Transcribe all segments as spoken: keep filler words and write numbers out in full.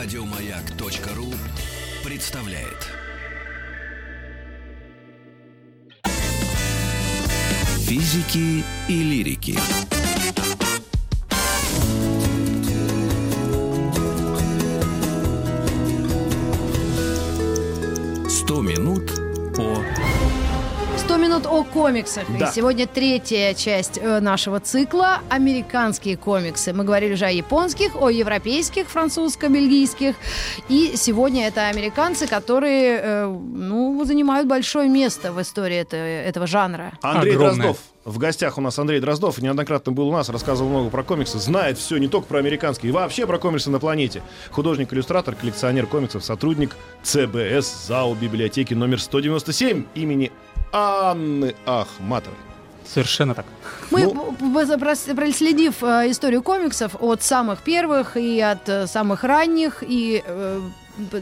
Радиомаяк.ру представляет. Физики и лирики. Сто минут о... сто минут о комиксах. Да. И сегодня третья часть нашего цикла «Американские комиксы». Мы говорили уже о японских, о европейских, французско-бельгийских. И сегодня это американцы, которые ну, занимают большое место в истории это, этого жанра. Андрей Огромное. Дроздов. В гостях у нас Андрей Дроздов. Неоднократно был у нас, рассказывал много про комиксы. Знает все, не только про американские, и вообще про комиксы на планете. Художник-иллюстратор, коллекционер комиксов, сотрудник ЦБС ЗАО библиотеки номер сто девяносто семь имени Анны Ахматовой. Совершенно так. Мы, ну, проследив э, историю комиксов от самых первых и от э, самых ранних, и э,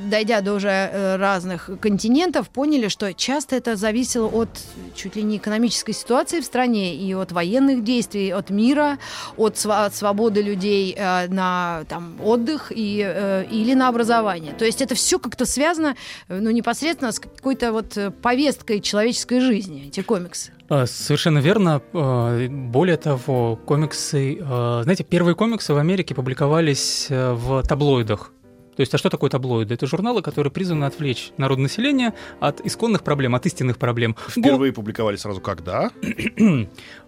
дойдя до уже э, разных континентов, поняли, что часто это зависело от чуть ли не экономической ситуации в стране и от военных действий, от мира, от, св- от свободы людей э, на там, отдых и, э, или на образование. То есть это все как-то связано ну, непосредственно с какой-то вот повесткой человеческой жизни, эти комиксы. Совершенно верно. Более того, комиксы... Знаете, первые комиксы в Америке публиковались в таблоидах. То есть, а что такое таблоиды? Это журналы, которые призваны отвлечь народ населения от исконных проблем, от истинных проблем. Впервые Го... публиковали сразу когда?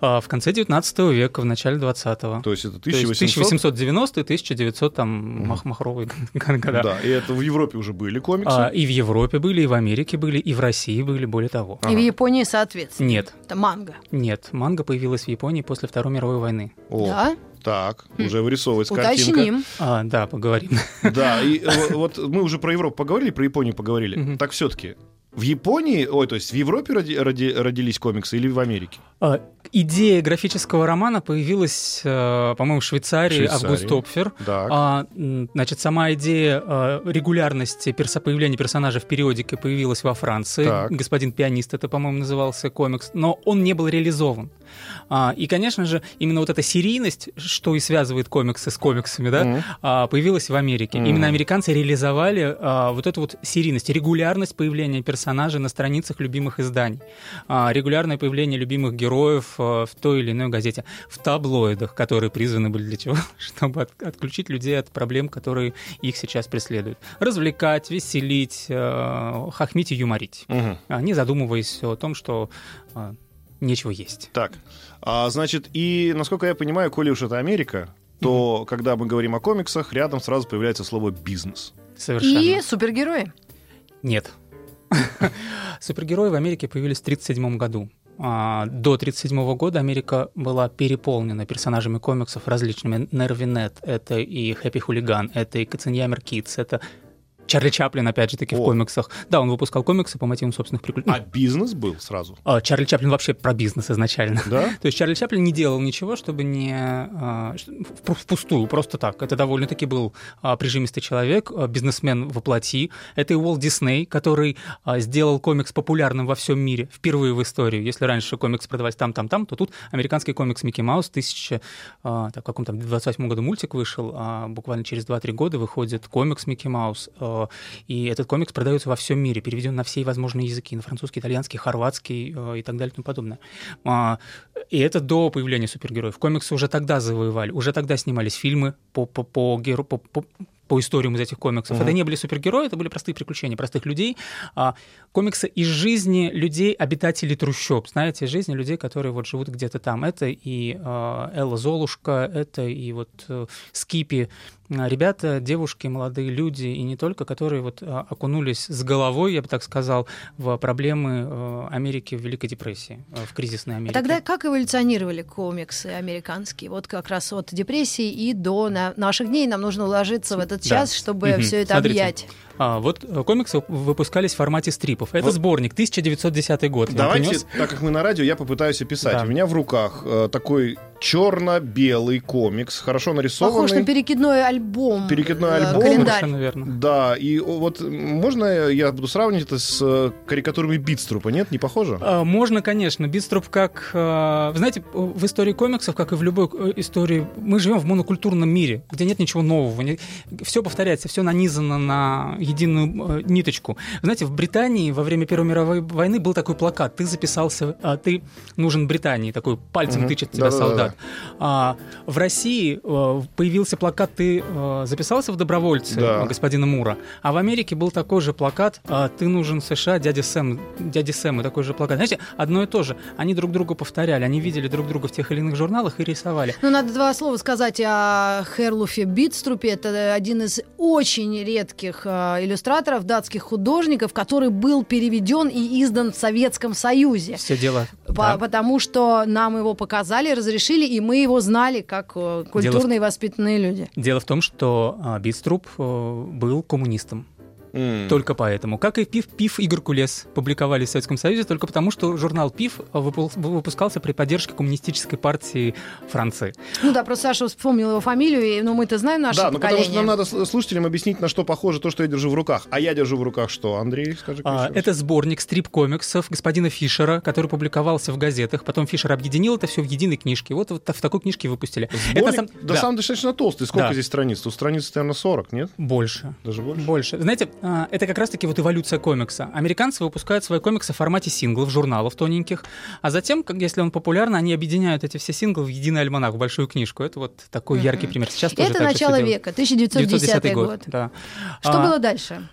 В конце девятнадцатого века, в начале двадцатого. То есть это тысяча восемьсот девяностые, тысяча девятисотые там, мах- махровые года. Да, и это в Европе уже были комиксы? А, и в Европе были, и в Америке были, и в России были, более того. И ага. в Японии, соответственно? Нет. Это манга? Нет, манга появилась в Японии после Второй мировой войны. О. Да? Так, хм. уже вырисовывается Уточним. Картинка. А, да, поговорим. Да, и вот мы уже про Европу поговорили, про Японию поговорили. Так все-таки в Японии, ой, то есть в Европе родились комиксы или в Америке? Идея графического романа появилась, по-моему, в Швейцарии, Август Опфер. Значит, сама идея регулярности появления персонажа в периодике появилась во Франции. Так. «Господин пианист» это, по-моему, назывался комикс, но он не был реализован. И, конечно же, именно вот эта серийность, что и связывает комиксы с комиксами, да, mm. появилась в Америке. Mm. Именно американцы реализовали вот эту вот серийность, регулярность появления персонажей на страницах любимых изданий, регулярное появление любимых героев в той или иной газете, в таблоидах, которые призваны были для чего? Чтобы от, отключить людей от проблем, которые их сейчас преследуют. Развлекать, веселить, э, хохмить и юморить, угу. не задумываясь о том, что э, нечего есть. Так, а, значит, и, насколько я понимаю, коли уж это Америка, то, угу. когда мы говорим о комиксах, рядом сразу появляется слово «бизнес». Совершенно. И супергерои? Нет. Супергерои в Америке появились в тридцать седьмом году. До тридцать седьмого года Америка была переполнена персонажами комиксов различными. Нервинет, это и Хэппи Хулиган, это и Кацаньямер Кидс, это Чарли Чаплин, опять же таки, О. в комиксах. Да, он выпускал комиксы по мотивам собственных приключений. А бизнес был сразу? Чарли Чаплин вообще про бизнес изначально. Да? То есть Чарли Чаплин не делал ничего, чтобы не... впустую, просто так. Это довольно-таки был прижимистый человек, бизнесмен во плоти. Это и Уолт Дисней, который сделал комикс популярным во всем мире, впервые в истории. Если раньше комикс продавать там-там-там, то тут американский комикс Микки Маус, тысяча... в каком-то двадцать восьмом году мультик вышел, а буквально через два-три года выходит комикс Микки Маус. И этот комикс продается во всем мире, переведен на все возможные языки, на французский, итальянский, хорватский и так далее и тому подобное. И это до появления супергероев. Комиксы уже тогда завоевали, уже тогда снимались фильмы по, по, по, геро... по, по, по историям из этих комиксов. Mm-hmm. Это не были супергерои, это были простые приключения простых людей. Комиксы из жизни людей, обитателей трущоб, знаете, из жизни людей, которые вот живут где-то там. Это и Элла Золушка, это и вот Скипи. Ребята, девушки, молодые люди, и не только, которые вот окунулись с головой, я бы так сказал, в проблемы Америки в Великой депрессии, в кризисной Америке. Тогда как эволюционировали комиксы американские? Вот как раз от депрессии и до наших дней. Нам нужно уложиться в этот час, да. чтобы угу. все это Смотрите. объять. А, вот комиксы выпускались в формате стрипов. Это вот. сборник, тысяча девятьсот десятый год. Давайте, так как мы на радио, я попытаюсь описать. Да. У меня в руках э, такой черно-белый комикс, хорошо нарисованный. Похож на перекидной альбом. Перекидной альбом. Календарь. Да, и вот можно я буду сравнивать это с карикатурами Битструпа, нет? Не похоже? Можно, конечно. Битструп как... Вы знаете, в истории комиксов, как и в любой истории, мы живем в монокультурном мире, где нет ничего нового. Все повторяется, все нанизано на единую ниточку. Вы знаете, в Британии во время Первой мировой войны был такой плакат. Ты записался, ты нужен Британии. Такой пальцем угу. тычет тебя да, солдат. Да, да. В России появился плакат «Ты записался в добровольцы» да. господина Мура, а в Америке был такой же плакат «Ты нужен США, дядя Сэм». Дядя Сэм и такой же плакат. Знаете, одно и то же. Они друг друга повторяли, они видели друг друга в тех или иных журналах и рисовали. Ну, надо два слова сказать о Херлуфе Битструпе. Это один из очень редких иллюстраторов, датских художников, который был переведен и издан в Советском Союзе. Все дело. По- да. Потому что нам его показали, разрешили, и мы его знали как культурные в... воспитанные люди. Дело в том, что Битструп был коммунистом. Mm. Только поэтому. Как и Пиф, Пиф и Игоркулес публиковали в Советском Союзе только потому, что журнал Пиф выпускался при поддержке коммунистической партии Франции. Ну да, просто Саша вспомнил его фамилию, но мы-то знаем наше да, поколение. Да, потому что нам надо слушателям объяснить, на что похоже то, что я держу в руках. А я держу в руках что, Андрей? Скажи, а, это сборник стрип-комиксов господина Фишера, который публиковался в газетах. Потом Фишер объединил это все в единой книжке. Вот, вот в такой книжке выпустили. Сборник, это сам... да, да, сам достаточно толстый. Сколько да. здесь страниц? Тут страниц, наверное, сорок, нет? Больше. Даже больше? Больше. Знаете, это как раз-таки вот эволюция комикса. Американцы выпускают свои комиксы в формате синглов, журналов тоненьких, а затем, если он популярный, они объединяют эти все синглы в единый альманах, в большую книжку. Это вот такой mm-hmm. яркий пример. Сейчас тоже это начало века, тысяча девятьсот десятый год. год. Да. Что а, было дальше?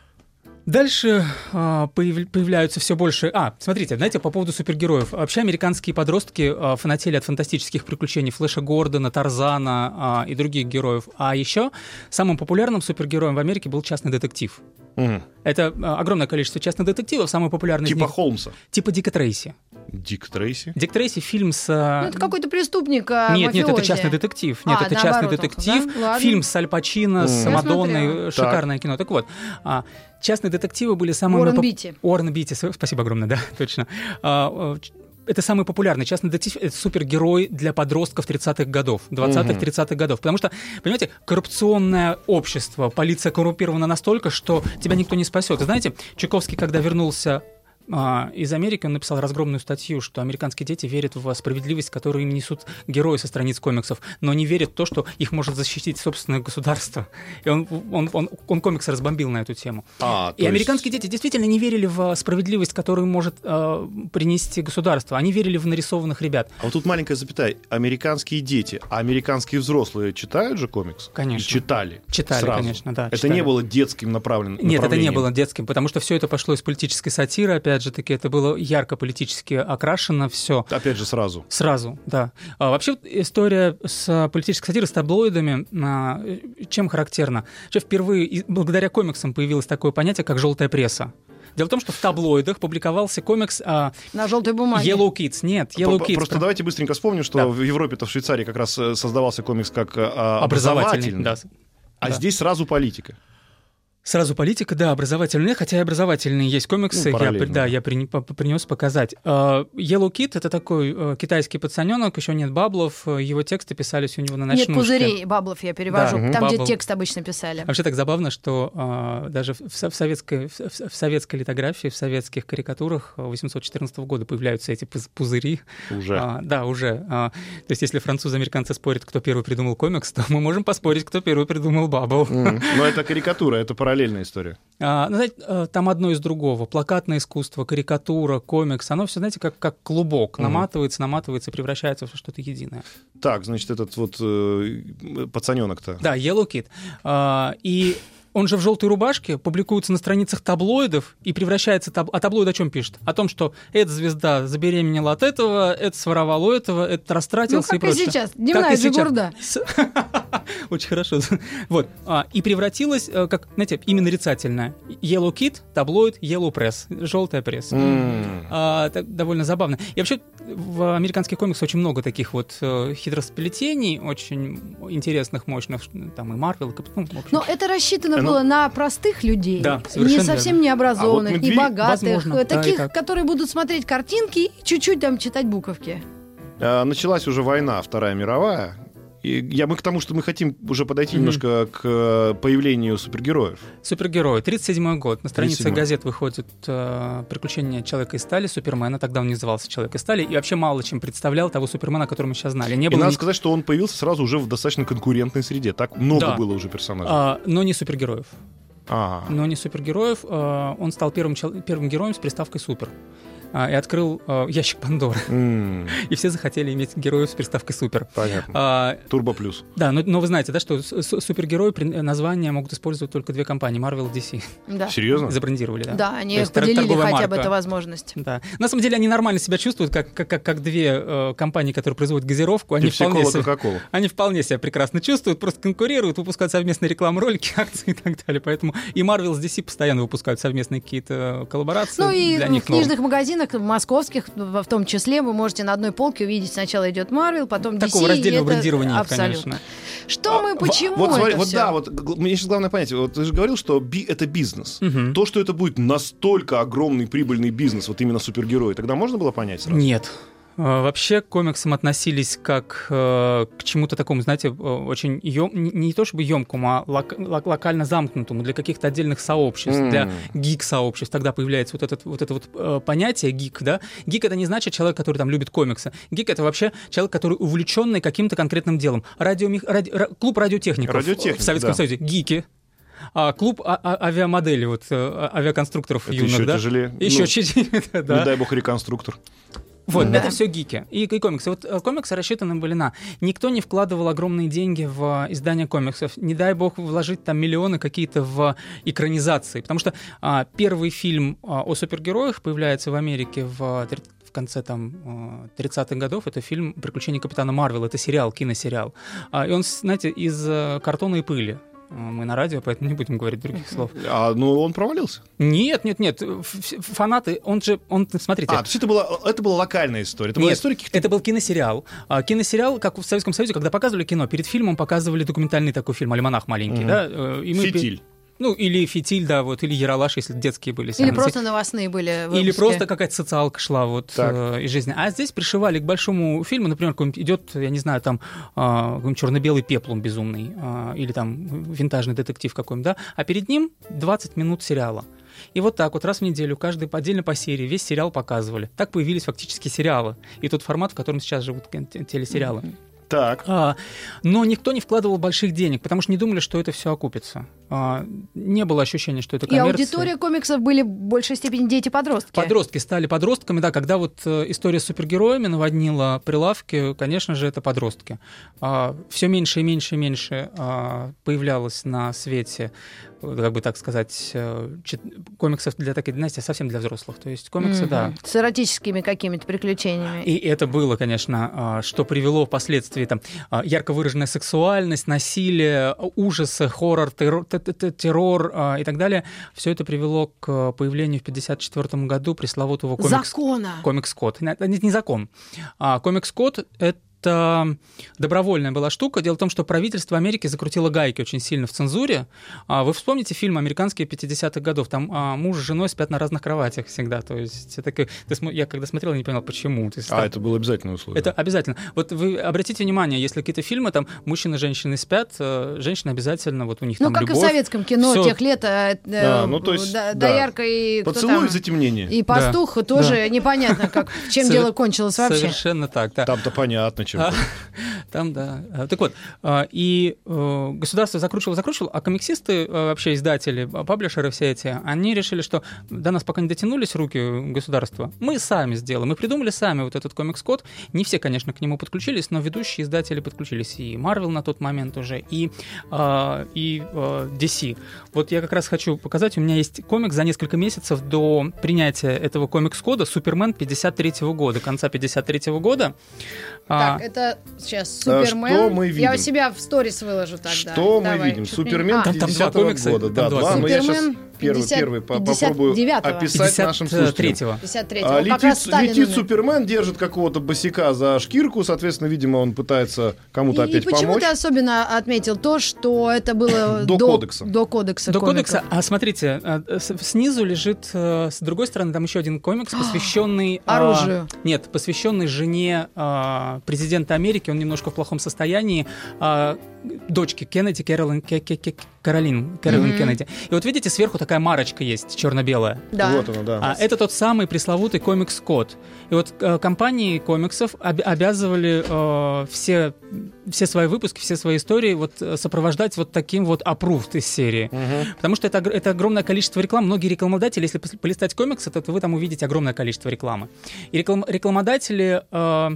Дальше э, появляются все больше... А, смотрите, знаете, по поводу супергероев. Вообще американские подростки э, фанатели от фантастических приключений Флэша Гордона, Тарзана э, и других героев. А еще самым популярным супергероем в Америке был частный детектив. Угу. Это э, огромное количество частных детективов, самый популярный... Типа из них, Холмса. Типа Дика Трейси. Дик Трейси? Дик Трейси — фильм с... Ну, это какой-то преступник, нет, мафиози. Нет, это частный детектив. Нет, а, это частный детектив. Да? Фильм с Аль Пачино, с Мадонной. Шикарное так. кино. Так вот... Частные детективы были самыми... Орн Бити. Поп... Орн Бити. Спасибо огромное, да, точно. Это самый популярный частный детектив, это супергерой для подростков тридцатых годов, двадцатых-тридцатых годов. Потому что, понимаете, коррупционное общество, полиция коррумпирована настолько, что тебя никто не спасет. И знаете, Чуковский, когда вернулся из Америки, он написал разгромную статью, что американские дети верят в справедливость, которую им несут герои со страниц комиксов, но не верят в то, что их может защитить собственное государство. И он, он, он, он комикс разбомбил на эту тему. А, и американские есть... дети действительно не верили в справедливость, которую может э, принести государство. Они верили в нарисованных ребят. А вот тут маленькая запятая. Американские дети, а американские взрослые читают же комикс? Конечно. И читали. Читали, сразу. конечно, да. Это читали. Не было детским направлен... Нет, это не было детским, потому что все это пошло из политической сатиры, опять Опять же таки, это было ярко политически окрашено все. Опять же, сразу. Сразу, да. А, вообще, история с политической сатирой, с таблоидами, а, чем характерна? Вообще, впервые благодаря комиксам появилось такое понятие, как «желтая пресса». Дело в том, что в таблоидах публиковался комикс... А... На желтой бумаге. Yellow Kids. Нет, Yellow Kids. Просто про... давайте быстренько вспомним, что да. в Европе-то, в Швейцарии как раз создавался комикс как а, образовательный. образовательный. Да. А да. здесь сразу политика. Сразу политика, да, образовательные, хотя и образовательные есть комиксы, ну, я, да, я при, по, принес показать. Yellow Kid — это такой китайский пацаненок, еще нет баблов, его тексты писались у него на ночнушке. Нет пузырей, баблов я перевожу, да, там, бабл. Где текст обычно писали. Вообще так забавно, что а, даже в, в, советской, в, в советской литографии, в советских карикатурах восемьсот четырнадцатого года появляются эти пузыри. Уже. А, да, уже. А, то есть если французы и американцы спорят, кто первый придумал комикс, то мы можем поспорить, кто первый придумал бабл. Mm. Но это карикатура, это параллельно. Параллельная история. А, ну, знаете, там одно из другого. Плакатное искусство, карикатура, комикс. Оно все, знаете, как, как клубок. Наматывается, наматывается, превращается в что-то единое. Так, значит, этот вот э, пацаненок-то. Да, Yellow Kid. А, и он же в желтой рубашке публикуется на страницах таблоидов и превращается... Таб... А таблоид о чем пишет? О том, что эта звезда забеременела от этого, это своровала у этого, это растратился ну, и прочее. Ну, как и сейчас. Дневная жигурда. Очень хорошо. Вот. И превратилась, как, знаете, имя нарицательное. Yellow Kid, таблоид, Yellow Press. Желтая пресса. Довольно забавно. И вообще в американских комиксах очень много таких вот хитросплетений, очень интересных, мощных. Там и Марвел, и Капитан. Но это рассчитано было на простых людей, да, не совсем необразованных, а вот не богатых, возможно, таких, да, так. которые будут смотреть картинки и чуть-чуть там читать буковки. началась уже война, Вторая мировая. И я, мы к тому, что мы хотим уже подойти mm-hmm. немножко к появлению супергероев. Супергерои. тридцать седьмой год. На странице газет выходит э, «Приключения Человека из стали», Супермена. Тогда он не назывался «Человек из стали». И вообще мало чем представлял того Супермена, которого мы сейчас знали. Не было и надо ни... сказать, что он появился сразу уже в достаточно конкурентной среде. Так много да. было уже персонажей. А, но не супергероев. А-а-а. Но не супергероев. А, он стал первым, чел... первым героем с приставкой «Супер». И открыл э, ящик Пандоры. Mm. И все захотели иметь героев с приставкой «Супер». Понятно. А, Турбо плюс. Да, но, но вы знаете, да, что супергерои название могут использовать только две компании, Marvel и ди си. Да. Серьезно? Забрендировали, да. Да, они поделили хотя марка. бы эту возможность. Да. На самом деле они нормально себя чувствуют, как, как, как, как две э, компании, которые производят газировку. Они вполне, себя, они вполне себя прекрасно чувствуют, просто конкурируют, выпускают совместные рекламы-ролики, акции и так далее. Поэтому и Marvel с ди си постоянно выпускают совместные какие-то коллаборации. Ну и для них в книжных новых. магазинах московских, в том числе, вы можете на одной полке увидеть: сначала идет Марвел, потом ди си. Такого раздельного брендирования, конечно. Что мы, почему вот, смотри, это вот, все? Да, вот, мне сейчас главное понять, вот ты же говорил, что би- это бизнес. Угу. То, что это будет настолько огромный прибыльный бизнес, вот именно супергерои, тогда можно было понять сразу? Нет. Вообще к комиксам относились как э, к чему-то такому, знаете, очень ем, не то чтобы емкому, а лок, лок, локально замкнутому для каких-то отдельных сообществ, mm. для гик-сообществ. Тогда появляется вот, этот, вот это вот э, понятие гик, да? Гик — это не значит человек, который там любит комиксы. Гик — это вообще человек, который увлеченный каким-то конкретным делом. Радио, ради, клуб радиотехников Радиотехник, в Советском да. Союзе. Гики. А, клуб а- а- авиамоделей, вот, а- авиаконструкторов это юных. Еще да? тяжелее. Еще ну, тяжелее, да. Не дай бог реконструктор. Вот, да. это все гики и, и комиксы. Вот комиксы рассчитаны были на... Никто не вкладывал огромные деньги в издание комиксов. Не дай бог вложить там миллионы какие-то в экранизации. Потому что а, первый фильм а, о супергероях появляется в Америке в... В конце там, тридцатых годов, это фильм «Приключения Капитана Марвел», это сериал, киносериал. И он, знаете, из картона и пыли. Мы на радио, поэтому не будем говорить других слов. А, ну, он провалился? Нет, нет, нет. Фанаты, он же, он, смотрите. А, то есть это была, это была локальная история? Это, нет, была история каких-то... это был киносериал. Киносериал, как в Советском Союзе, когда показывали кино, перед фильмом показывали документальный такой фильм, «Альманах» маленький. Угу. Да? И мы... «Фитиль». Ну, или «Фитиль», да, вот, или «Яралаш», если детские были. Или просто новостные были выпуски. Или просто какая-то социалка шла вот э, из жизни. А здесь пришивали к большому фильму, например, какой-нибудь идет, я не знаю, там, э, какой-нибудь черно-белый «Пеплум» безумный, э, или там винтажный детектив какой-нибудь, да, а перед ним двадцать минут сериала. И вот так вот раз в неделю, каждый отдельно по серии, весь сериал показывали. Так появились фактически сериалы. И тот формат, в котором сейчас живут телесериалы. Mm-hmm. Так. А, но никто не вкладывал больших денег, потому что не думали, что это все окупится. А, не было ощущения, что это коммерция. И аудитория комиксов были в большей степени дети-подростки. Подростки стали подростками, да. Когда вот э, история с супергероями наводнила прилавки, конечно же, это подростки. А, все меньше и меньше и меньше а, появлялось на свете, как бы так сказать, чит... комиксов для такой династии, совсем для взрослых. То есть комиксы, mm-hmm. да. С эротическими какими-то приключениями. И это было, конечно, что привело впоследствии там ярко выраженная сексуальность, насилие, ужасы, хоррор, террор, террор и так далее. Все это привело к появлению в пятьдесят четвёртом году пресловутого комикс... Закона. Комикс-код. Это не закон. Комикс-код — это Это добровольная была штука. Дело в том, что правительство Америки закрутило гайки очень сильно в цензуре. Вы вспомните фильм «Американские пятидесятых годов». Там муж с женой спят на разных кроватях всегда. То есть это, ты, я когда смотрел, я не понял, почему. То есть, а, там, это было обязательное условие. Это обязательно. Вот вы обратите внимание, если какие-то фильмы, там мужчины и женщины спят, женщины обязательно, вот у них ну, там любовь. Ну, как и в советском кино Всё... тех лет, э, да, ну, то есть, да, да. Доярка и... Поцелуй и затемнение. И пастух да. тоже да. непонятно, как, чем дело кончилось вообще. Совершенно так, да. Там-то понятно, чем. А, там, да. Так вот, и государство закручивало-закручивало, а комиксисты, вообще издатели, паблишеры все эти, они решили, что до нас пока не дотянулись руки государства, мы сами сделаем, мы придумали сами вот этот комикс-код. Не все, конечно, к нему подключились, но ведущие издатели подключились, и Marvel на тот момент уже, и, и ди си. Вот я как раз хочу показать, у меня есть комикс за несколько месяцев до принятия этого комикс-кода, «Супермен» пятьдесят третьего года, конца пятьдесят третьего года. Так. Это сейчас Супермен. Что мы видим? Я у себя в сторис выложу тогда. Что Давай. мы видим? Супермен пятидесятого года. Да, два, но я сейчас первый, пятьдесят, первый попробую описать нашим слушателям. пятьдесят третьего. Летит, летит Супермен, держит какого-то босика за шкирку, соответственно, видимо, он пытается кому-то и, опять и помочь. И почему ты особенно отметил то, что это было до, до кодекса? До кодекса. До кодекса. А смотрите, снизу лежит, с другой стороны, там еще один комикс, посвященный... Оружию. А, нет, посвященный жене а, президента Америки, он немножко в плохом состоянии, а, дочки Кеннеди, Кэролин, Каролин, Кэролин mm-hmm. Кеннеди. И вот видите, сверху такая марочка есть, черно-белая. Да. Вот она, да. А, это тот самый пресловутый комикс-код. И вот э, компании комиксов об- обязывали э, все, все свои выпуски, все свои истории вот, сопровождать вот таким вот approved из серии. Mm-hmm. Потому что это, это огромное количество реклам. Многие рекламодатели, если полистать комиксы, то вы там увидите огромное количество рекламы. И реклам- рекламодатели... Э,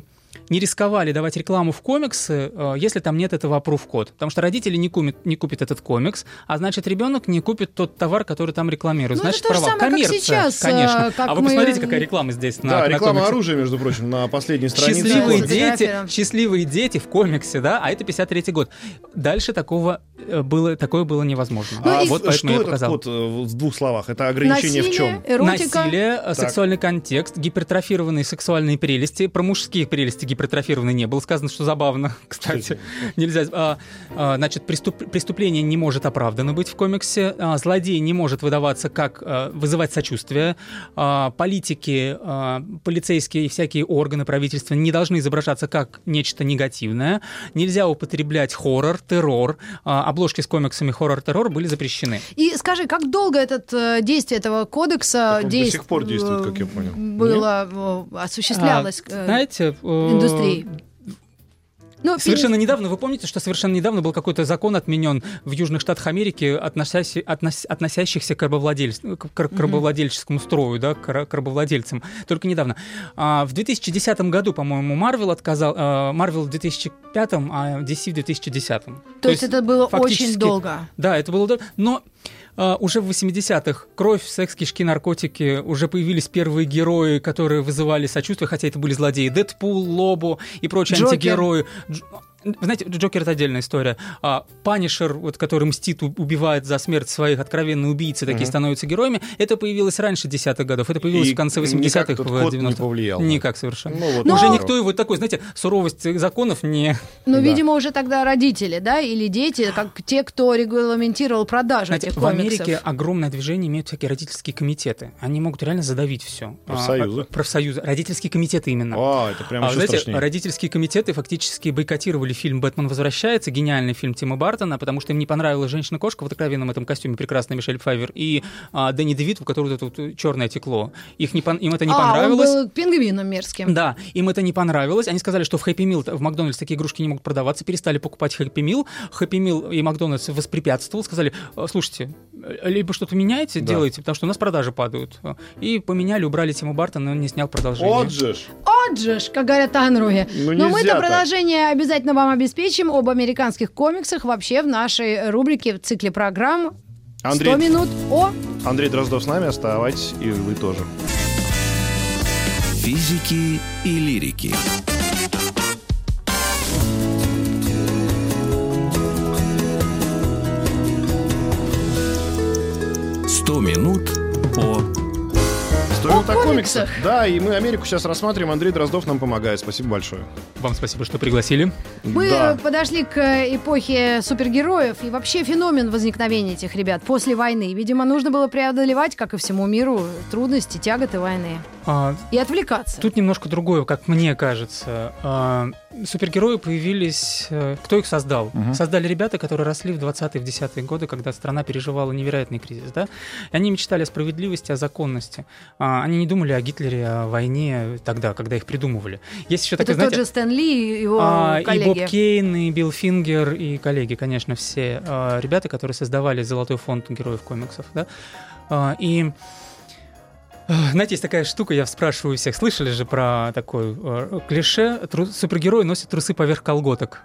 не рисковали давать рекламу в комиксы, если там нет этого approve-кода. Потому что родители не купят, не купят этот комикс, а значит, ребенок не купит тот товар, который там рекламируют. Ну, значит, это то же самое, коммерция, как сейчас, конечно. Как а вы мы... посмотрите, какая реклама здесь. Да, на, реклама на оружия, между прочим, на последней странице. Счастливые дети, счастливые дети в комиксе, да, а это пятьдесят третий год. Дальше такого было, такое было невозможно. А, а вот поэтому я показал. Что это вот в двух словах? Это ограничение насилие, в чем? Эротика. Насилие, так. Сексуальный контекст, гипертрофированные сексуальные прелести, про мужские прелести гипертрофированной не было. Сказано, что забавно, кстати. Нельзя. А, а, значит, преступ, преступление не может оправдано быть в комиксе, а, злодей не может выдаваться как а, вызывать сочувствие, а, политики, а, полицейские и всякие органы правительства не должны изображаться как нечто негативное, нельзя употреблять хоррор, террор, а, обложки с комиксами хоррор-террор были запрещены. И скажи, как долго это действие этого кодекса действ... до сих пор действует, как я понял. Было, Нет? осуществлялось? А, знаете... Индустрии. Ну, совершенно фильм... недавно, вы помните, что совершенно недавно был какой-то закон отменен в Южных Штатах Америки, относящий, относ, относящихся к, рабовладельц... к рабовладельческому строю, да, к рабовладельцам. Только недавно. А, в две тысячи десятом году, по-моему, Марвел отказал... А, Марвел в две тысячи пятом, а ди си в две тысячи десятом. То, То есть это было фактически... очень долго. Да, это было долго. Но... Uh, уже в восьмидесятых кровь, секс, кишки, наркотики, уже появились первые герои, которые вызывали сочувствие, хотя это были злодеи. Дэдпул, Лобо и прочие Джокер. Антигерои. Дж... Вы знаете, Джокер — это отдельная история. А, Панишер, вот, который мстит, убивает за смерть своих, откровенные убийцы, такие mm-hmm. становятся героями. Это появилось раньше десятых годов. Это появилось и в конце восьмидесятых, в девяностых. Никак не повлияло. Никак совершенно. Ну, вот. Но... Уже никто его такой, знаете, суровость законов не... Ну, да. Видимо, уже тогда родители, да, или дети, как те, кто регламентировал продажу, знаете, этих комиксов. В Америке огромное движение имеют всякие родительские комитеты. Они могут реально задавить все. Профсоюзы. А, профсоюзы. Родительские комитеты именно. А, это прям а, еще знаете, страшнее. Родительские комитеты фактически бойкотировали фильм «Бэтмен возвращается», гениальный фильм Тима Бёртона, потому что им не понравилась женщина-кошка в откровенном этом костюме, прекрасная Мишель Пфайфер, и а, Дэнни ДeВито, у которого тут черное текло. Их не, им это не а, понравилось. А, он был пингвином мерзким. Да, им это не понравилось. Они сказали, что в Хэппи Мил, в Макдональдс такие игрушки не могут продаваться, перестали покупать Хэппи Мил. Хэппи Мил и Макдональдс воспрепятствовал, сказали, слушайте, либо что-то меняете, да. делаете, потому что у нас продажи падают. И поменяли, убрали Тима Бёртона, но он не снял продолжение. Вот же ж! Вот же ж, как говорят Анруи. Ну, но мы-то так. продолжение обязательно вам обеспечим об американских комиксах вообще в нашей рубрике в цикле программ Андрей... сто минут о... Андрей Дроздов с нами, оставайтесь и вы тоже. Физики и лирики. сто минут о... О, о комиксах. комиксах. Да, и мы Америку сейчас рассматриваем. Андрей Дроздов нам помогает. Спасибо большое. Вам спасибо, что пригласили. Мы да. подошли к эпохе супергероев и вообще феномен возникновения этих ребят после войны. Видимо, нужно было преодолевать, как и всему миру, трудности, тяготы войны. А, и отвлекаться. Тут немножко другое, как мне кажется. А, супергерои появились... Кто их создал? Угу. Создали ребята, которые росли в двадцатые, в десятые годы, когда страна переживала невероятный кризис. Да? И они мечтали о справедливости, о законности. Они не думали о Гитлере, о войне тогда, когда их придумывали. Есть еще такая, это знаете, тот же Стэн Ли и его а, коллеги. И Боб Кейн, и Билл Фингер, и коллеги, конечно, все а, ребята, которые создавали Золотой фонд героев комиксов. Да? А, и, знаете, есть такая штука, я спрашиваю всех, слышали же про такое а, клише? Тру, супергерои носят трусы поверх колготок.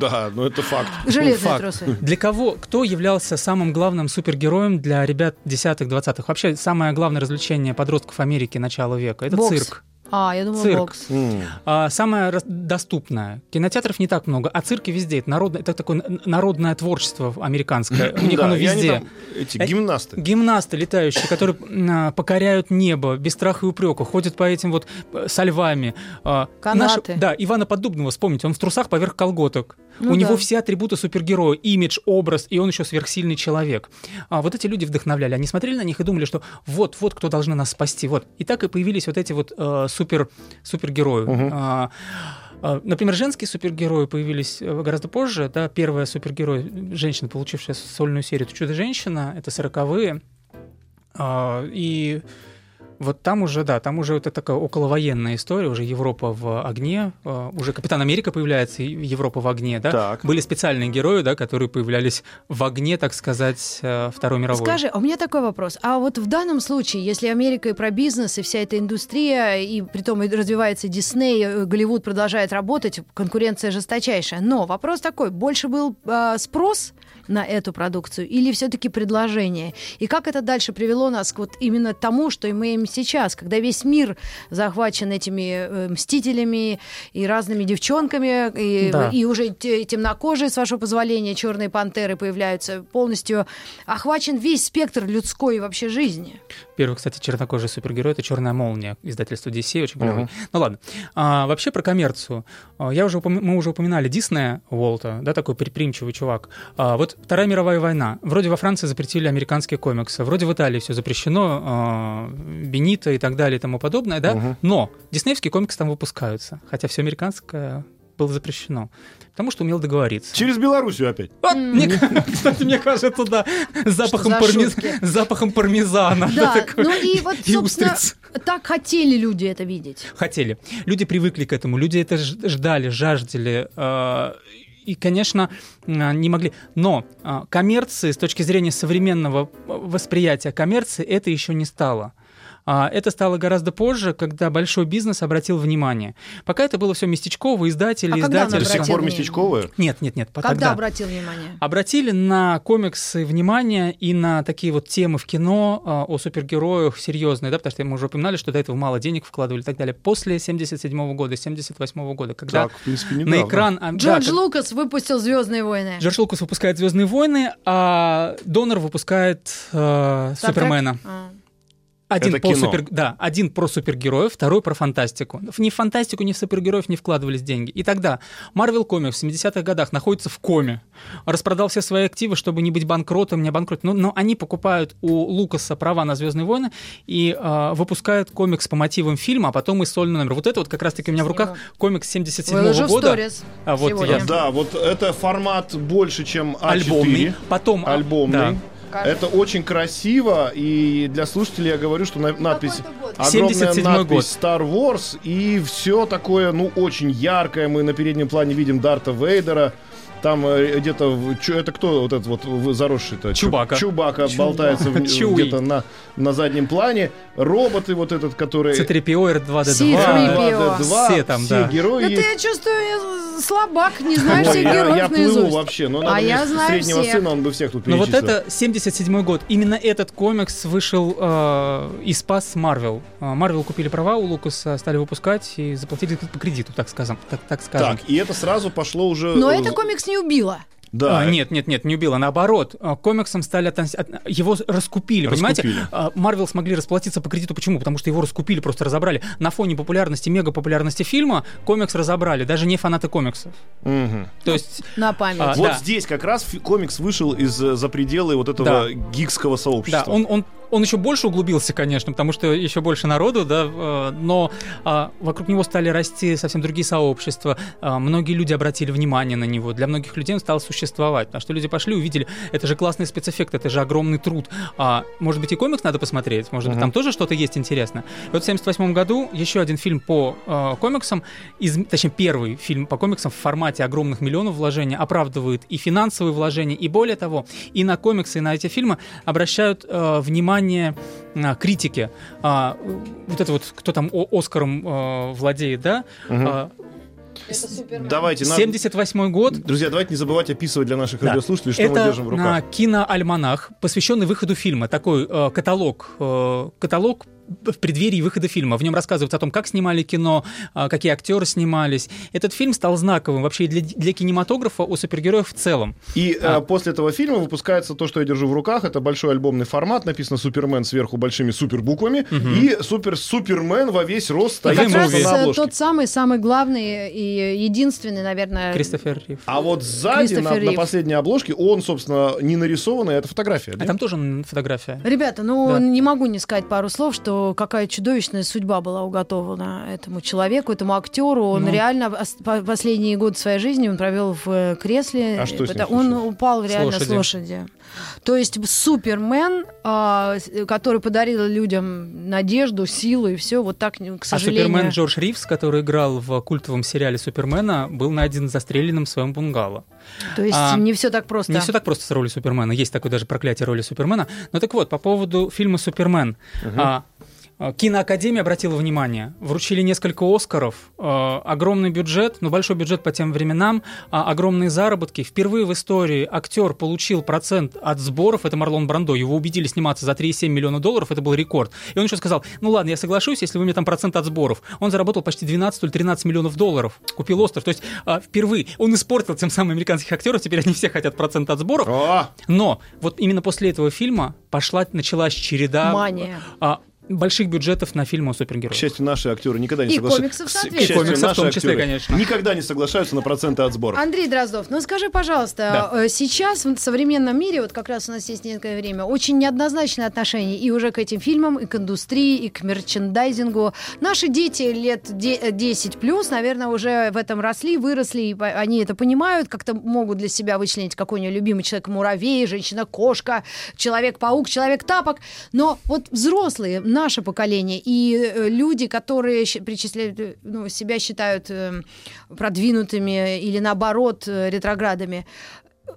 Да, ну это факт. Железные трусы. Для кого, кто являлся самым главным супергероем для ребят десятых, двадцатых? Вообще, самое главное развлечение подростков Америки начала века — это цирк. А, я думала, бокс. Mm. А, самое доступное. Кинотеатров не так много, а цирки везде. Это, народное, это такое народное творчество американское. У них да, оно везде. Там, эти гимнасты. Гимнасты летающие, которые а, покоряют небо без страха и упрека, ходят по этим вот со львами. А, Канаты. Наш, да, Ивана Поддубного, вспомните, он в трусах поверх колготок. Ну, у да. него все атрибуты супергероя, имидж, образ, и он еще сверхсильный человек. А, вот эти люди вдохновляли. Они смотрели на них и думали, что вот-вот кто должен нас спасти. Вот. И так и появились вот эти вот э, супер, супергерои. Угу. А, а, например, женские супергерои появились гораздо позже. Да? Первая супергерой, женщина, получившая сольную серию, это «Чудо-женщина», это сороковые. А, и вот там уже, да, там уже вот это такая околовоенная история, уже Европа в огне, уже Капитан Америка появляется, Европа в огне, да? Так. Были специальные герои, да, которые появлялись в огне, так сказать, Второй мировой. Скажи, у меня такой вопрос. А вот в данном случае, если Америка и про бизнес, и вся эта индустрия, и притом развивается Дисней, Голливуд продолжает работать, конкуренция жесточайшая. Но вопрос такой, больше был э, спрос на эту продукцию или все-таки предложение? И как это дальше привело нас к вот именно тому, что мы имеем сейчас, когда весь мир захвачен этими мстителями и разными девчонками, и, да. и уже темнокожие, с вашего позволения, черные пантеры появляются, полностью охвачен весь спектр людской вообще жизни. Первый, кстати, чернокожий супергерой — это «Черная молния», издательство ди си, очень клевый. Uh-huh. Ну ладно. А, вообще про коммерцию. Я уже, мы уже упоминали Диснея Уолта, да, такой предприимчивый чувак. А, вот Вторая мировая война. Вроде во Франции запретили американские комиксы, вроде в Италии все запрещено, а, Бенита и так далее и тому подобное, да? Uh-huh. Но диснеевские комиксы там выпускаются, хотя все американское было запрещено, потому что умел договориться. Через Белоруссию опять. Вот, mm. мне, кстати, мне кажется, да, запахом, пармез... запахом пармезана. Да, такой. Ну и вот, и собственно, устриц. Так хотели люди это видеть. Хотели. Люди привыкли к этому, люди это ждали, жаждали, э- и, конечно, не могли. Но коммерции, с точки зрения современного восприятия коммерции, это еще не стало. Это стало гораздо позже, когда большой бизнес обратил внимание. Пока это было все местечково, издатели, а издатели. До сих пор местечковое? Нет, нет, нет. Когда тогда обратил внимание? Обратили на комиксы внимание и на такие вот темы в кино о супергероях серьезные, да, потому что мы уже упоминали, что до этого мало денег вкладывали и так далее. После семьдесят седьмого года, семьдесят восьмого года, когда так, в принципе, на экран... А, Джордж да, Лукас выпустил «Звездные войны». Джордж Лукас выпускает «Звездные войны», а Доннер выпускает э, «Супермена». А. Один про, супер... да, один про супергероев, второй про фантастику. Ни в фантастику, ни в супергероев не вкладывались деньги. И тогда Marvel Comics в семидесятых годах находится в коме. Распродал все свои активы, чтобы не быть банкротом, не банкротом. Но, но они покупают у Лукаса права на «Звездные войны» и э, выпускают комикс по мотивам фильма, а потом и сольный номер. Вот это вот как раз-таки у меня в руках комикс семьдесят седьмого года. А вот я... Да, вот это формат больше, чем а четыре. Альбомный. Потом... Альбомный. Да. Это очень красиво, и для слушателей я говорю, что надпись, огромная надпись Star Wars, и все такое, ну, очень яркое. Мы на переднем плане видим Дарта Вейдера. Там где-то... Это кто вот этот вот заросший-то? Чубака. Чубака, Чубака. болтается в, где-то на, на заднем плане. Роботы вот этот, который... си три пи о, эр два дэ два. Все там, да. Все герои... Да ты, я чувствую, слабак, не знаешь всех героев наизусть. Я плыву вообще, но надо среднего сына, он бы всех тут перечислил. Но вот это семьдесят седьмой год. Именно этот комикс вышел и спас Марвел. Марвел купили права у Лукаса, стали выпускать и заплатили по кредиту, так скажем. Так, и это сразу пошло уже... Но это комикс не убила. Да. А, нет, нет, нет, не убила. Наоборот, комиксом стали относить. От... Его раскупили, раскупили. Понимаете? Марвел смогли расплатиться по кредиту. Почему? Потому что его раскупили, просто разобрали. На фоне популярности, мега популярности фильма комикс разобрали. Даже не фанаты комиксов. Угу. То есть... На память. А, вот да. Здесь как раз комикс вышел из за пределы вот этого да. гигского сообщества. Да, он, он, он еще больше углубился, конечно, потому что еще больше народу, да, но а, вокруг него стали расти совсем другие сообщества. А, многие люди обратили внимание на него. Для многих людей он стал существовать. существовать. Потому что люди пошли, увидели, это же классный спецэффект, это же огромный труд. А, может быть, и комикс надо посмотреть, может uh-huh. быть, там тоже что-то есть интересное. И вот в семьдесят восьмом году еще один фильм по э, комиксам, из, точнее, первый фильм по комиксам в формате огромных миллионов вложений оправдывает и финансовые вложения, и более того, и на комиксы, и на эти фильмы обращают э, внимание э, критики. Э, вот это вот, кто там о- Оскаром э, владеет, да? Uh-huh. Давайте, семьдесят восьмой год. Друзья, давайте не забывать описывать для наших да. радиослушателей, что это мы держим в руках. Это киноальманах, посвященный выходу фильма. Такой э, каталог, э, каталог в преддверии выхода фильма. В нем рассказывается о том, как снимали кино, какие актеры снимались. Этот фильм стал знаковым вообще для, для кинематографа о супергероях в целом. И а. после этого фильма выпускается то, что я держу в руках. Это большой альбомный формат. Написано «Супермен» сверху большими супербуквами. Угу. И супер «Супермен» во весь рост стоит как раз на обложке. Тот самый-самый главный и единственный, наверное... Кристофер Рив. А вот сзади на, на последней обложке он, собственно, не нарисованный. Это фотография. А нет? Там тоже фотография. Ребята, ну да. не могу не сказать пару слов, что какая чудовищная судьба была уготована этому человеку, этому актеру. Он ну. реально последние годы своей жизни он провел в кресле. А что с ним он случилось? Упал реально с лошади. с лошади. То есть Супермен, который подарил людям надежду, силу и все, вот так, к сожалению. А Супермен Джордж Ривз, который играл в культовом сериале Супермена, был найден застреленным в своем бунгало. То есть а, не все так просто. Не все так просто с ролью Супермена. Есть такое даже проклятие роли Супермена. Но так вот, по поводу фильма «Супермен». Угу. А, Киноакадемия обратила внимание, вручили несколько «Оскаров», э, огромный бюджет, но ну, большой бюджет по тем временам, э, огромные заработки. Впервые в истории актер получил процент от сборов, это Марлон Брандо, его убедили сниматься за три целых семь десятых миллиона долларов, это был рекорд. И он еще сказал, ну ладно, я соглашусь, если вы мне там процент от сборов. Он заработал почти двенадцать или тринадцать миллионов долларов, купил «Остров», то есть э, впервые он испортил тем самым американских актеров, теперь они все хотят процент от сборов. О! Но вот именно после этого фильма пошла, началась череда... Мания. Э, больших бюджетов на фильмы о супергероях. К счастью, наши актеры никогда не соглашаются. И комиксов, соответственно. К комиксов в том числе, конечно. Никогда не соглашаются на проценты от сбора. Андрей Дроздов, ну скажи, пожалуйста, да. сейчас в современном мире, вот как раз у нас есть некое время, очень неоднозначное отношение и уже к этим фильмам, и к индустрии, и к мерчендайзингу. Наши дети лет десять плюс, наверное, уже в этом росли, выросли, и они это понимают, как-то могут для себя вычленить, какой у нее любимый человек муравей, женщина-кошка, человек-паук, человек-тапок. Но вот взрослые, наше поколение и люди, которые причисляют, ну, себя считают продвинутыми или, наоборот, ретроградами.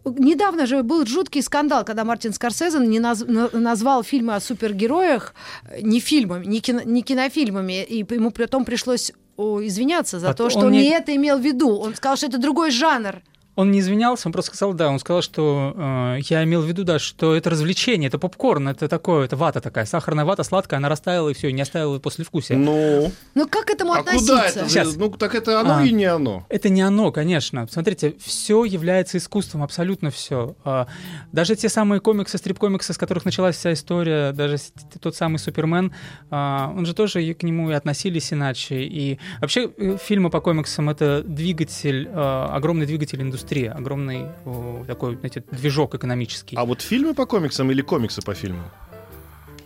Недавно же был жуткий скандал, когда Мартин Скорсезе не наз... назвал фильмы о супергероях не фильмами, не, кино... не кинофильмами, и ему потом пришлось извиняться за а то, что он не это имел в виду. Он сказал, что это другой жанр. Он не извинялся, он просто сказал, да, он сказал, что э, я имел в виду, да, что это развлечение, это попкорн, это такое, это вата такая, сахарная вата сладкая, она растаяла и все, не оставила послевкусия. Ну, но как к этому а относиться? Куда это? Сейчас. Ну, так это оно а, и не оно. Это не оно, конечно. Смотрите, все является искусством, абсолютно все. Даже те самые комиксы, стрип-комиксы, с которых началась вся история, даже тот самый Супермен, он же тоже к нему и относились иначе. И вообще фильмы по комиксам — это двигатель, огромный двигатель индустрии. Огромный о, такой, знаете, движок экономический. А вот фильмы по комиксам или комиксы по фильмам?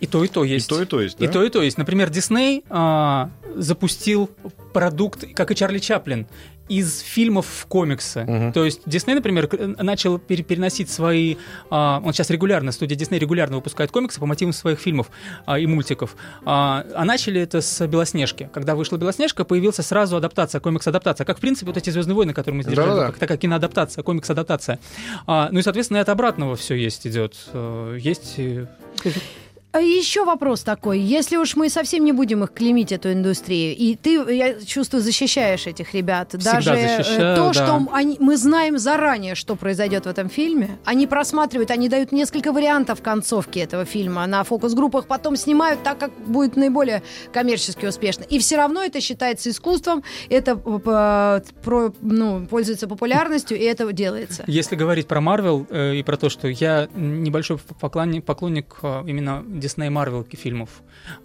И то, и то есть. И то, и то есть, да? И то, и то есть. Например, Дисней а, запустил продукт, как и Чарли Чаплин, из фильмов в комиксы. Угу. То есть Дисней, например, начал пер- переносить свои... А, он сейчас регулярно, студия Дисней регулярно выпускает комиксы по мотивам своих фильмов а, и мультиков. А, а начали это с «Белоснежки». Когда вышла «Белоснежка», появился сразу адаптация, комикс-адаптация. Как, в принципе, вот эти «Звездные войны», которые мы здесь держали, как такая киноадаптация, комикс-адаптация. А, ну и, соответственно, от обратного все есть идет. Есть... Еще вопрос такой. Если уж мы совсем не будем их клеймить, эту индустрию, и ты, я чувствую, защищаешь этих ребят. Всегда даже защищаю, то, да. что они, мы знаем заранее, что произойдет в этом фильме. Они просматривают, они дают несколько вариантов концовки этого фильма на фокус-группах, потом снимают так, как будет наиболее коммерчески успешно. И все равно это считается искусством, это про, ну, пользуется популярностью, и это делается. Если говорить про Марвел и про то, что я небольшой поклонник именно Дисней, Марвел фильмов.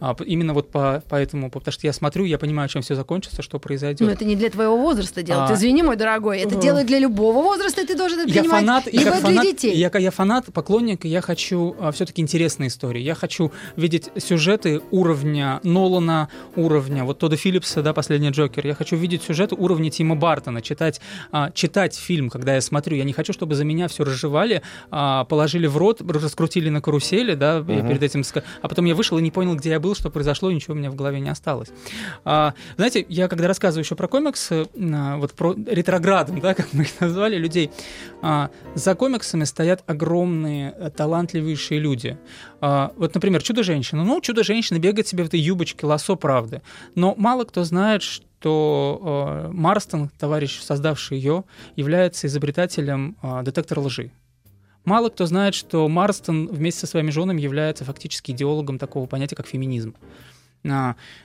А, именно вот по, поэтому, потому что я смотрю, я понимаю, чем все закончится, что произойдет. Но это не для твоего возраста делают. А... Извини, мой дорогой, это делают для любого возраста, и ты должен это я понимать. Фанат, и как фанат, для детей. Я, я фанат, поклонник, и я хочу а, все-таки интересные истории. Я хочу видеть сюжеты уровня Нолана, уровня вот Тодда Филлипса, да, «Последний Джокер». Я хочу видеть сюжеты уровня Тима Бёртона, читать, а, читать фильм, когда я смотрю. Я не хочу, чтобы за меня все разжевали, а, положили в рот, раскрутили на карусели, да, угу. я перед этим. А потом я вышел и не понял, где я был, что произошло, ничего у меня в голове не осталось. А, знаете, я когда рассказываю еще про комиксы, вот про ретроградов, да, как мы их назвали, людей, а, за комиксами стоят огромные, талантливейшие люди. А, вот, например, «Чудо-женщина». Ну, «Чудо-женщина» бегает себе в этой юбочке, лассо правды. Но мало кто знает, что э, Марстон, товарищ, создавший ее, является изобретателем э, детектора лжи. Мало кто знает, что Марстон вместе со своими женами является фактически идеологом такого понятия, как феминизм.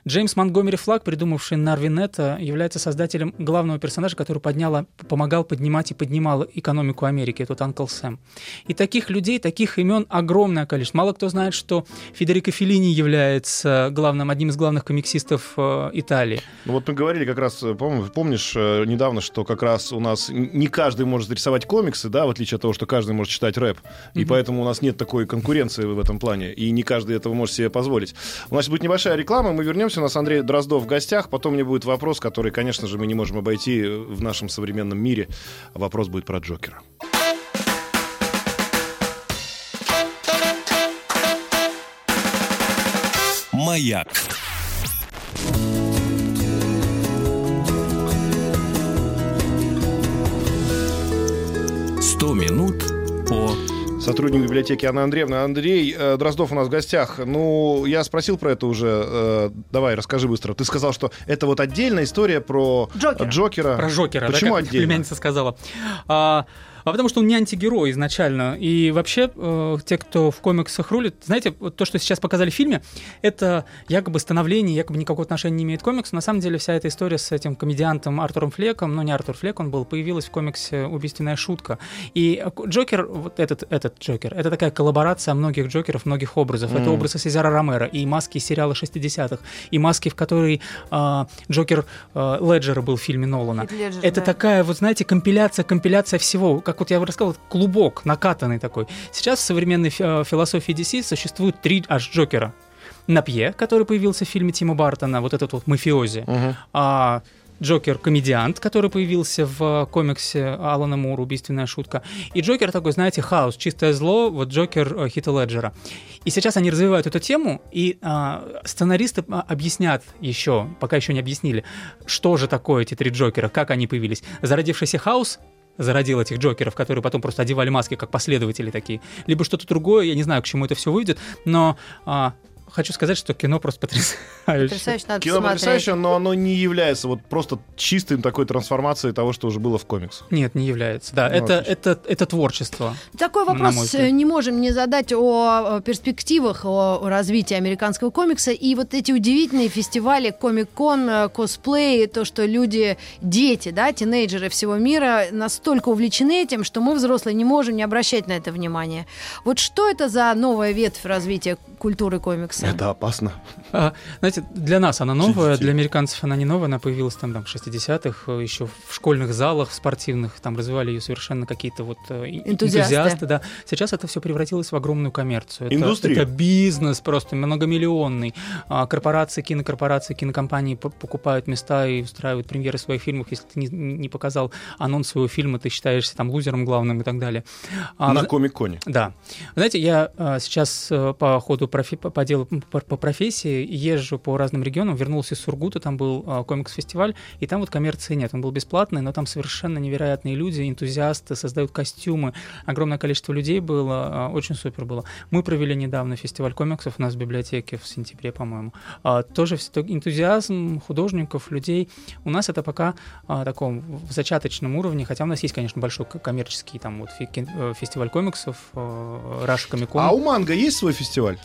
Джеймс Монгомери Флаг, придумавший Нарвинетта, является создателем главного персонажа, который подняла, помогал поднимать и поднимал экономику Америки, этот Анкл Сэм. И таких людей, таких имен огромное количество. Мало кто знает, что Федерико Феллини является главным, одним из главных комиксистов Италии. Ну вот мы говорили как раз, помнишь, недавно, что как раз у нас не каждый может рисовать комиксы, да, в отличие от того, что каждый может читать рэп. И mm-hmm. поэтому у нас нет такой конкуренции в этом плане, и не каждый этого может себе позволить. У нас будет небольшая реклама. Реклама, мы вернемся, у нас Андрей Дроздов в гостях, потом мне будет вопрос, который, конечно же, мы не можем обойти в нашем современном мире. Вопрос будет про Джокера. Маяк. Сто минут по... Сотрудник библиотеки Анна Андреевна. Андрей э, Дроздов у нас в гостях. Ну, я спросил про это уже. Э, давай, расскажи быстро. Ты сказал, что это вот отдельная история про Джокера. Джокера. Про Джокера. Почему да, отдельно? Племянница сказала. А, а потому что он не антигерой изначально. И вообще, э, те, кто в комиксах рулит, знаете, вот то, что сейчас показали в фильме, это якобы становление, якобы никакого отношения не имеет к комиксу. На самом деле вся эта история с этим комедиантом Артуром Флеком, ну, не Артур Флек он был, появилась в комиксе «Убийственная шутка». И Джокер, вот этот, этот Джокер. Это такая коллаборация многих Джокеров, многих образов. Mm. Это образы Сезара Ромеро и маски из сериала шестидесятых, и маски, в которой э, Джокер э, Леджера был в фильме Нолана. Леджер, это да. такая, вот знаете, компиляция, компиляция всего. Как вот я рассказал, клубок накатанный такой. Сейчас в современной фи- философии ди си существует три аж Джокера. Напье, который появился в фильме Тима Бёртона, вот этот вот мафиози. Mm-hmm. А, Джокер-комедиант, который появился в комиксе Алана Мура «Убийственная шутка». И Джокер такой, знаете, хаос, чистое зло, вот Джокер Хита Леджера. И сейчас они развивают эту тему, и а, сценаристы объяснят еще, пока еще не объяснили, что же такое эти три Джокера, как они появились. Зародившийся хаос зародил этих Джокеров, которые потом просто одевали маски, как последователи такие. Либо что-то другое, я не знаю, к чему это все выйдет, но... А, хочу сказать, что кино просто потрясающе. Потрясающе надо кино смотреть. Потрясающе, но оно не является вот просто чистой такой трансформацией того, что уже было в комиксах. Нет, не является. Да, ну, это, это, это творчество. Такой вопрос не можем не задать о перспективах, о развитии американского комикса. И вот эти удивительные фестивали, комик-кон, косплей, то, что люди, дети, да, тинейджеры всего мира настолько увлечены этим, что мы, взрослые, не можем не обращать на это внимания. Вот что это за новая ветвь развития культуры комикса? Это опасно. А, знаете, для нас она новая, для американцев она не новая, она появилась там, там в шестидесятых, еще в школьных залах, в спортивных, там развивали ее совершенно какие-то вот энтузиасты. энтузиасты да. Сейчас это все превратилось в огромную коммерцию. Это, это бизнес просто многомиллионный. Корпорации, кинокорпорации, кинокомпании покупают места и устраивают премьеры своих фильмов. Если ты не, не показал анонс своего фильма, ты считаешься там лузером главным и так далее. На а, комик-коне. Да. Знаете, я сейчас по ходу профи, по делу По, по профессии езжу по разным регионам, вернулся из Сургута, там был а, комикс-фестиваль, и там вот коммерции нет, он был бесплатный, но там совершенно невероятные люди, энтузиасты, создают костюмы, огромное количество людей было, а, очень супер было. Мы провели недавно фестиваль комиксов у нас в библиотеке в сентябре, по-моему. А, тоже энтузиазм художников, людей. У нас это пока а, таком, в зачаточном уровне, хотя у нас есть, конечно, большой коммерческий там, вот, фестиваль комиксов, Russia Comic Con. А у манга есть свой фестиваль?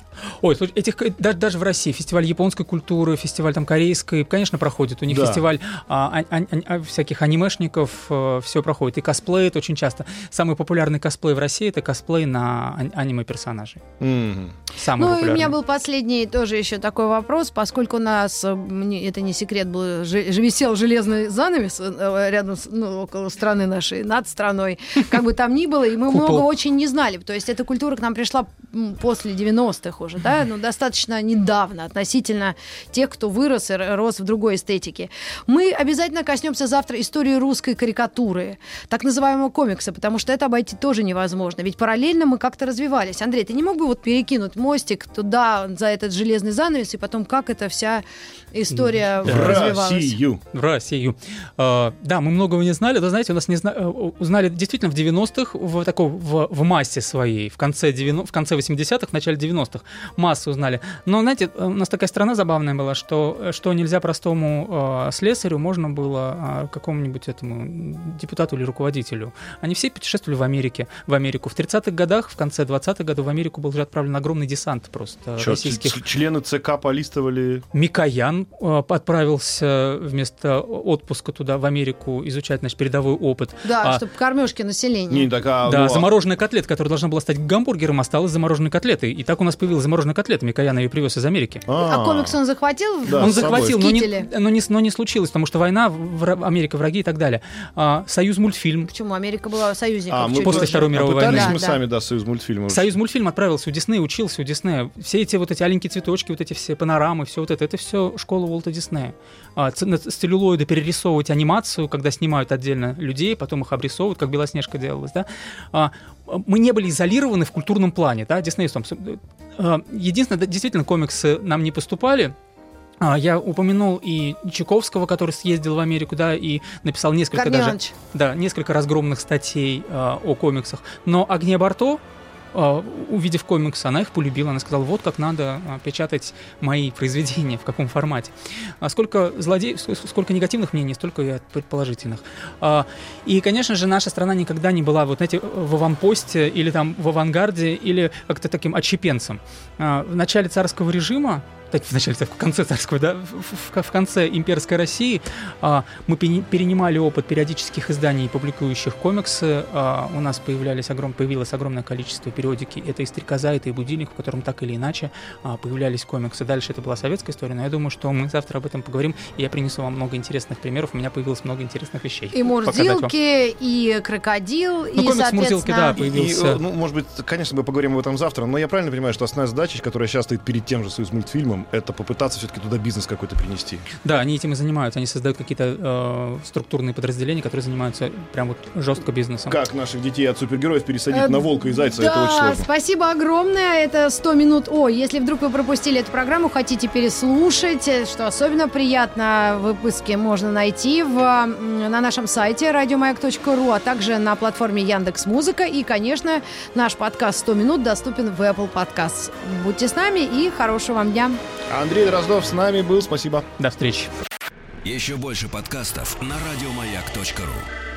Ой, слушай, этих, даже, даже в России фестиваль японской культуры, фестиваль там корейской, конечно, проходит. У них да. фестиваль а, а, а, всяких анимешников, а, все проходит. И косплей это очень часто. Самый популярный косплей в России — это косплей на а, аниме-персонажей. Mm-hmm. Самый ну, популярный. У меня был последний тоже еще такой вопрос, поскольку у нас, это не секрет, был, же, висел железный занавес рядом, с, ну, около страны нашей, над страной, как бы там ни было, и мы много очень не знали. То есть эта культура к нам пришла после девяностых уже, да, ну, достаточно недавно относительно тех, кто вырос и рос в другой эстетике. Мы обязательно коснемся завтра истории русской карикатуры, так называемого комикса, потому что это обойти тоже невозможно. Ведь параллельно мы как-то развивались. Андрей, ты не мог бы вот перекинуть мостик туда, за этот железный занавес, и потом как эта вся история в развивалась? Россию. В Россию. А, да, мы многого не знали. Да, знаете, у нас не зна... узнали действительно в девяностых, в, такой, в, в массе своей, в конце, девяно... в конце восьмидесятых, в начале девяностых. Массу узнали брали. Но, знаете, у нас такая страна забавная была, что, что нельзя простому э, слесарю, можно было э, какому-нибудь этому депутату или руководителю. Они все путешествовали в Америке, в Америку. В тридцатых годах, в конце двадцатых годов в Америку был уже отправлен огромный десант просто. Чё, российских. Члены ЦК полистывали? Микоян э, отправился вместо отпуска туда, в Америку, изучать, значит, передовой опыт. Да, а... чтобы кормежки населения. Не, так, а... Да, ну, замороженная котлета, которая должна была стать гамбургером, осталась замороженной котлетой. И так у нас появилась замороженная котлета. Микоян ее привез из Америки. А-а-а. А комикс он захватил? Да, он захватил, но не, но, не, но не случилось, потому что война, вра... Америка, враги и так далее. А, Союзмультфильм. Почему? Америка была союзником. А, мы... После мы... Второй мировой а войны. Да, мы да. сами, да, Союзмультфильм. Союзмультфильм отправился у Диснея, учился у Диснея. Все эти вот эти аленькие цветочки, вот эти все панорамы, все вот это, это все школа Уолта Диснея. А, ц... С целлюлоида перерисовывать анимацию, когда снимают отдельно людей, потом их обрисовывают, как Белоснежка делалась, да. А, мы не были изолированы в культурном плане, да, Дисней. Единственное, действительно, комиксы нам не поступали. Я упомянул и Чайковского, который съездил в Америку, да, и написал несколько даже, да, несколько разгромных статей а, о комиксах. Но Агния Барто, увидев комиксы, она их полюбила. Она сказала, вот как надо печатать мои произведения, в каком формате. Сколько злодеев, сколько негативных мнений, столько и предположительных. И, конечно же, наша страна никогда не была, вот знаете, в аванпосте или там в авангарде, или как-то таким отщепенцем. В начале царского режима, в начале, в конце царского, да, в, в, в конце имперской России а, мы перенимали опыт периодических изданий, публикующих комиксы. А, у нас появлялись огром, появилось огромное количество периодики. Это и «Стрекоза», это и «Будильник», в котором так или иначе а, появлялись комиксы. Дальше это была советская история, но я думаю, что мы завтра об этом поговорим, и я принесу вам много интересных примеров. У меня появилось много интересных вещей. И «Мурзилки», и «Крокодил», ну, и, комикс соответственно... «Мурзилки», да, появился. И, ну, может быть, конечно, мы поговорим об этом завтра, но я правильно понимаю, что основная задача, которая сейчас стоит перед тем же «Союзмультфильмом», это попытаться все-таки туда бизнес какой-то принести. Да, они этим и занимаются. Они создают какие-то э, структурные подразделения, которые занимаются прям вот жестко бизнесом. Как наших детей от супергероев пересадить э, на волка и зайца, да, это очень сложно. Спасибо огромное. Это сто минут. О, если вдруг вы пропустили эту программу, хотите переслушать, что особенно приятно, выпуски можно найти в, на нашем сайте радиомаяк точка ру, а также на платформе Яндекс.Музыка. И, конечно, наш подкаст сто минут доступен в Apple Podcasts. Будьте с нами и хорошего вам дня. Андрей Дроздов с нами был. Спасибо. До встречи. Еще больше подкастов на радиомаяк точка ру.